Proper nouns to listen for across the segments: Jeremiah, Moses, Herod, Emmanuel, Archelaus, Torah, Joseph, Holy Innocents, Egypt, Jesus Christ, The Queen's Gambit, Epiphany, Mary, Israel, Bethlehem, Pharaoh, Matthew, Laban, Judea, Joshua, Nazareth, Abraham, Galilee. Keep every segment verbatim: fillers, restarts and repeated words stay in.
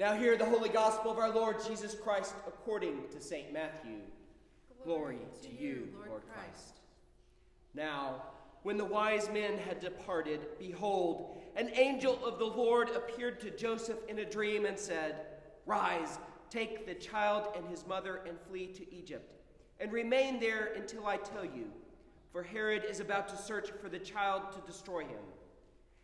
Now hear the holy gospel of our Lord Jesus Christ according to Saint Matthew. Glory, Glory to, to you, Lord, Lord Christ. Christ. Now, when the wise men had departed, behold, an angel of the Lord appeared to Joseph in a dream and said, Rise, take the child and his mother and flee to Egypt, and remain there until I tell you, for Herod is about to search for the child to destroy him.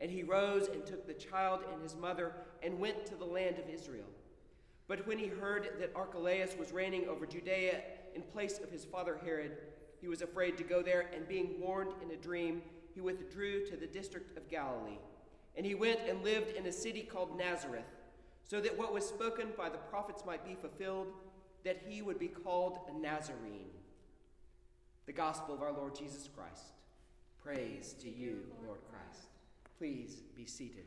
And he rose and took the child and his mother and went to the land of Israel. But when he heard that Archelaus was reigning over Judea in place of his father Herod, he was afraid to go there, and being warned in a dream, he withdrew to the district of Galilee. And he went and lived in a city called Nazareth, so that what was spoken by the prophets might be fulfilled, that he would be called a Nazarene. The gospel of our Lord Jesus Christ. Praise to you, Lord Christ. Please be seated.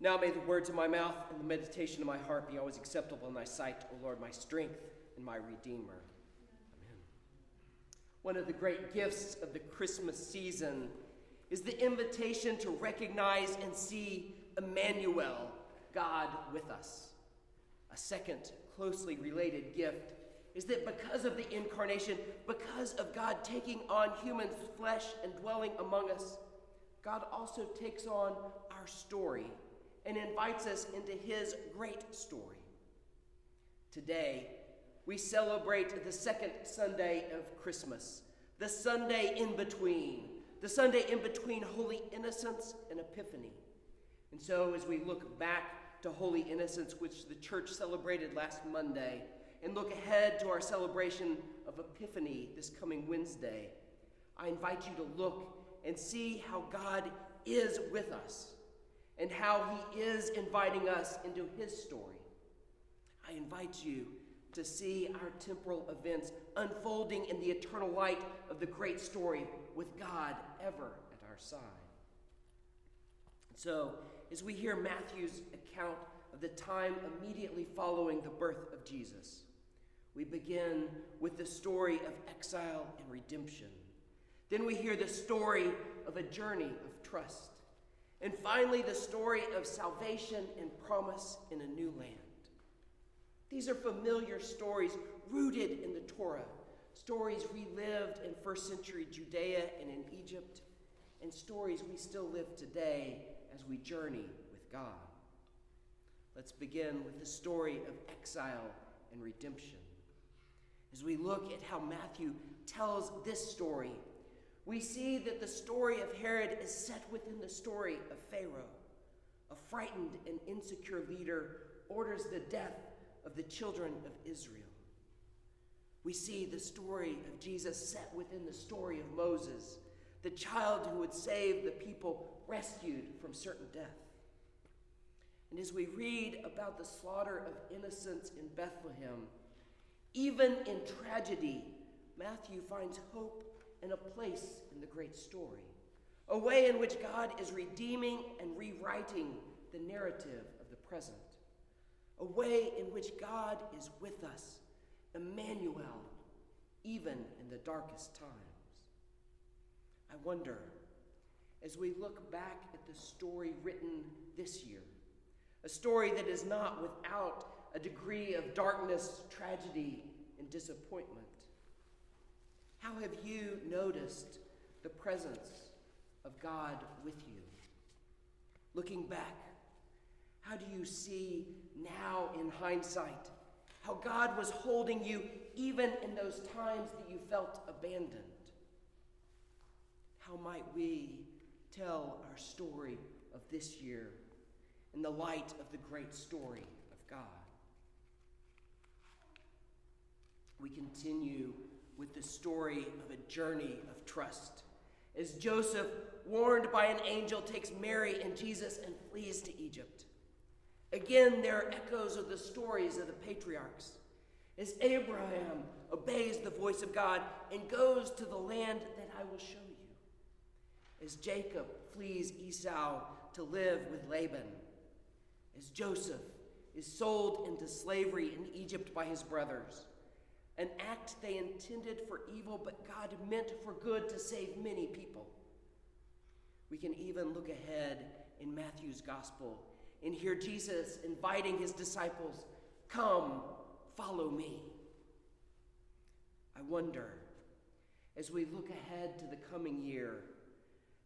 Now may the words of my mouth and the meditation of my heart be always acceptable in thy sight, O Lord, my strength and my Redeemer. Amen. One of the great gifts of the Christmas season is the invitation to recognize and see Emmanuel, God with us. A second closely related gift is that because of the incarnation, because of God taking on human flesh and dwelling among us, God also takes on our story and invites us into his great story. Today, we celebrate the second Sunday of Christmas, the Sunday in between, the Sunday in between Holy Innocents and Epiphany. And so as we look back to Holy Innocents, which the church celebrated last Monday, and look ahead to our celebration of Epiphany this coming Wednesday, I invite you to look and see how God is with us and how he is inviting us into his story. I invite you to see our temporal events unfolding in the eternal light of the great story with God ever at our side. So, as we hear Matthew's account of the time immediately following the birth of Jesus, we begin with the story of exile and redemption. Then we hear the story of a journey of trust. And finally, the story of salvation and promise in a new land. These are familiar stories rooted in the Torah, stories relived in first century Judea and in Egypt, and stories we still live today as we journey with God. Let's begin with the story of exile and redemption. As we look at how Matthew tells this story, we see that the story of Herod is set within the story of Pharaoh. A frightened and insecure leader orders the death of the children of Israel. We see the story of Jesus set within the story of Moses, the child who would save the people rescued from certain death. And as we read about the slaughter of innocents in Bethlehem, even in tragedy, Matthew finds hope and a place in the great story, a way in which God is redeeming and rewriting the narrative of the present, a way in which God is with us, Emmanuel, even in the darkest times. I wonder, as we look back at the story written this year, a story that is not without a degree of darkness, tragedy, and disappointment, how have you noticed the presence of God with you? looking back? How do you see now in hindsight how God was holding you even in those times that you felt abandoned? How might we tell our story of this year in the light of the great story of God? We continue with the story of a journey of trust, as Joseph, warned by an angel, takes Mary and Jesus and flees to Egypt. Again, there are echoes of the stories of the patriarchs, as Abraham obeys the voice of God and goes to the land that I will show you, as Jacob flees Esau to live with Laban, as Joseph is sold into slavery in Egypt by his brothers, an act they intended for evil, but God meant for good to save many people. We can even look ahead in Matthew's gospel and hear Jesus inviting his disciples, "Come, follow me." I wonder, as we look ahead to the coming year,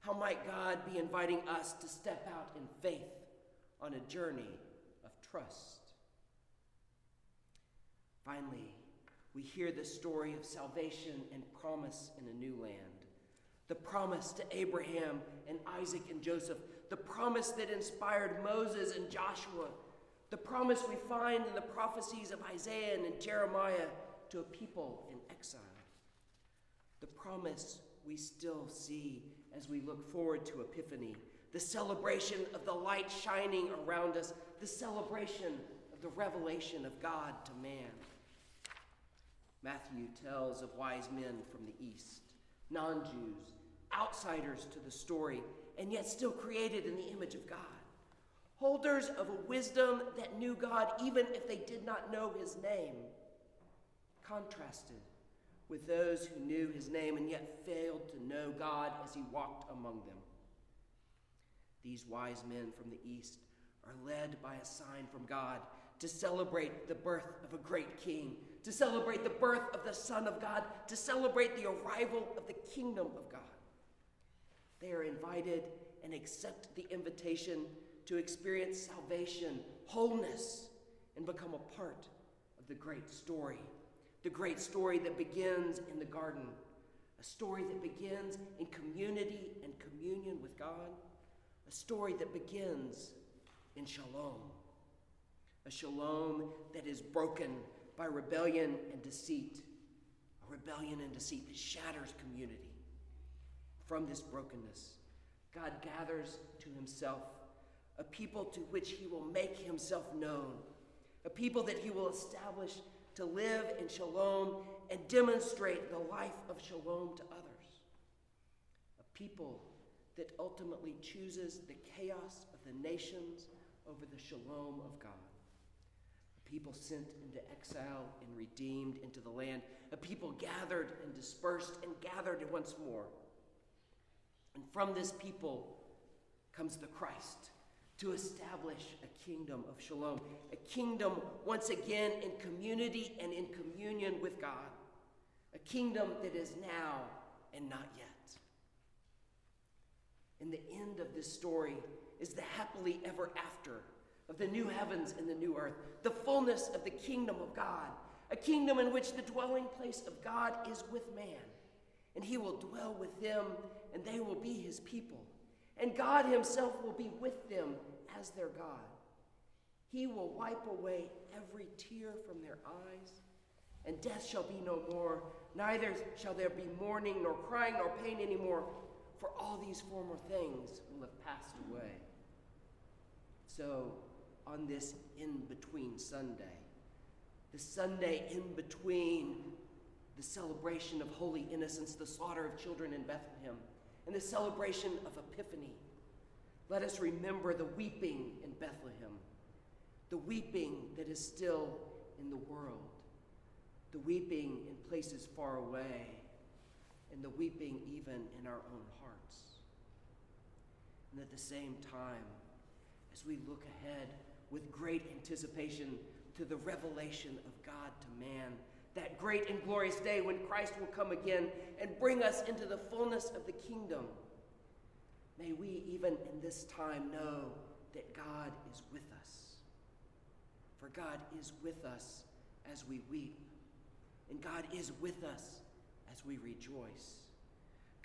how might God be inviting us to step out in faith on a journey of trust? Finally, we hear the story of salvation and promise in a new land. The promise to Abraham and Isaac and Joseph. The promise that inspired Moses and Joshua. The promise we find in the prophecies of Isaiah and Jeremiah to a people in exile. The promise we still see as we look forward to Epiphany, the celebration of the light shining around us, the celebration of the revelation of God to man. Matthew tells of wise men from the East, non-Jews, outsiders to the story, and yet still created in the image of God, holders of a wisdom that knew God even if they did not know his name, contrasted with those who knew his name and yet failed to know God as he walked among them. These wise men from the East are led by a sign from God to celebrate the birth of a great king, to celebrate the birth of the Son of God, to celebrate the arrival of the kingdom of God. They are invited and accept the invitation to experience salvation, wholeness, and become a part of the great story. The great story that begins in the garden, a story that begins in community and communion with God, a story that begins in shalom, a shalom that is broken by rebellion and deceit, a rebellion and deceit that shatters community. From this brokenness, God gathers to himself a people to which he will make himself known, a people that he will establish to live in shalom and demonstrate the life of shalom to others. A people that ultimately chooses the chaos of the nations over the shalom of God. A people sent into exile and redeemed into the land. A people gathered and dispersed and gathered once more. And from this people comes the Christ, to establish a kingdom of shalom, a kingdom once again in community and in communion with God, a kingdom that is now and not yet. And the end of this story is the happily ever after of the new heavens and the new earth, the fullness of the kingdom of God, a kingdom in which the dwelling place of God is with man, and he will dwell with them, and they will be his people. And God himself will be with them as their God. He will wipe away every tear from their eyes, and death shall be no more, neither shall there be mourning, nor crying, nor pain anymore, for all these former things will have passed away. So, on this in-between Sunday, the Sunday in between the celebration of Holy Innocents, the slaughter of children in Bethlehem, and the celebration of Epiphany, let us remember the weeping in Bethlehem, the weeping that is still in the world, the weeping in places far away, and the weeping even in our own hearts. And at the same time, as we look ahead with great anticipation to the revelation of God to man, that great and glorious day when Christ will come again and bring us into the fullness of the kingdom. May we, even in this time, know that God is with us. For God is with us as we weep, and God is with us as we rejoice.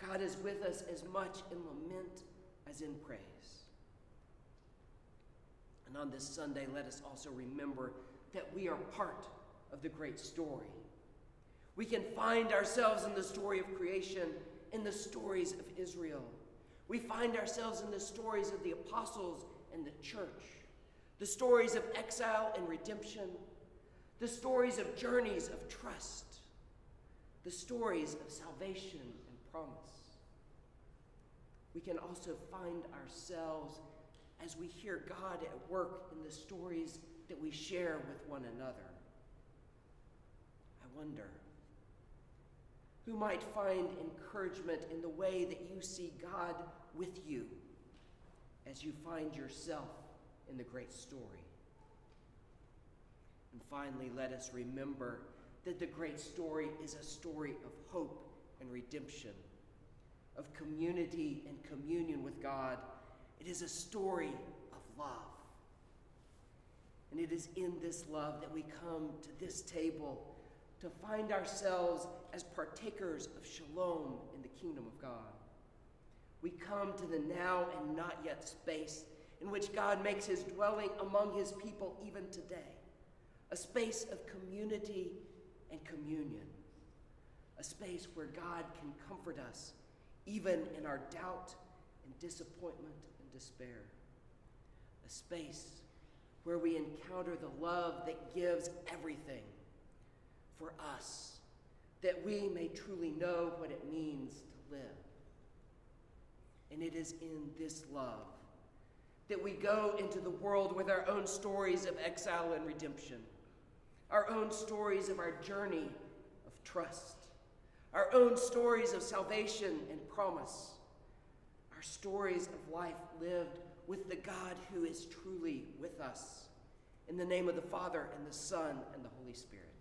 God is with us as much in lament as in praise. And on this Sunday, let us also remember that we are part of the great story. We can find ourselves in the story of creation, in the stories of Israel. We find ourselves in the stories of the apostles and the church, the stories of exile and redemption, the stories of journeys of trust, the stories of salvation and promise. We can also find ourselves as we hear God at work in the stories that we share with one another. I wonder, who might find encouragement in the way that you see God with you as you find yourself in the great story? And finally, let us remember that the great story is a story of hope and redemption, of community and communion with God. It is a story of love. And it is in this love that we come to this table to find ourselves as partakers of shalom in the kingdom of God. We come to the now and not yet space in which God makes his dwelling among his people even today, a space of community and communion, a space where God can comfort us even in our doubt and disappointment and despair, a space where we encounter the love that gives everything for us, that we may truly know what it means to live. And it is in this love that we go into the world with our own stories of exile and redemption, our own stories of our journey of trust, our own stories of salvation and promise, our stories of life lived with the God who is truly with us. In the name of the Father, and the Son, and the Holy Spirit.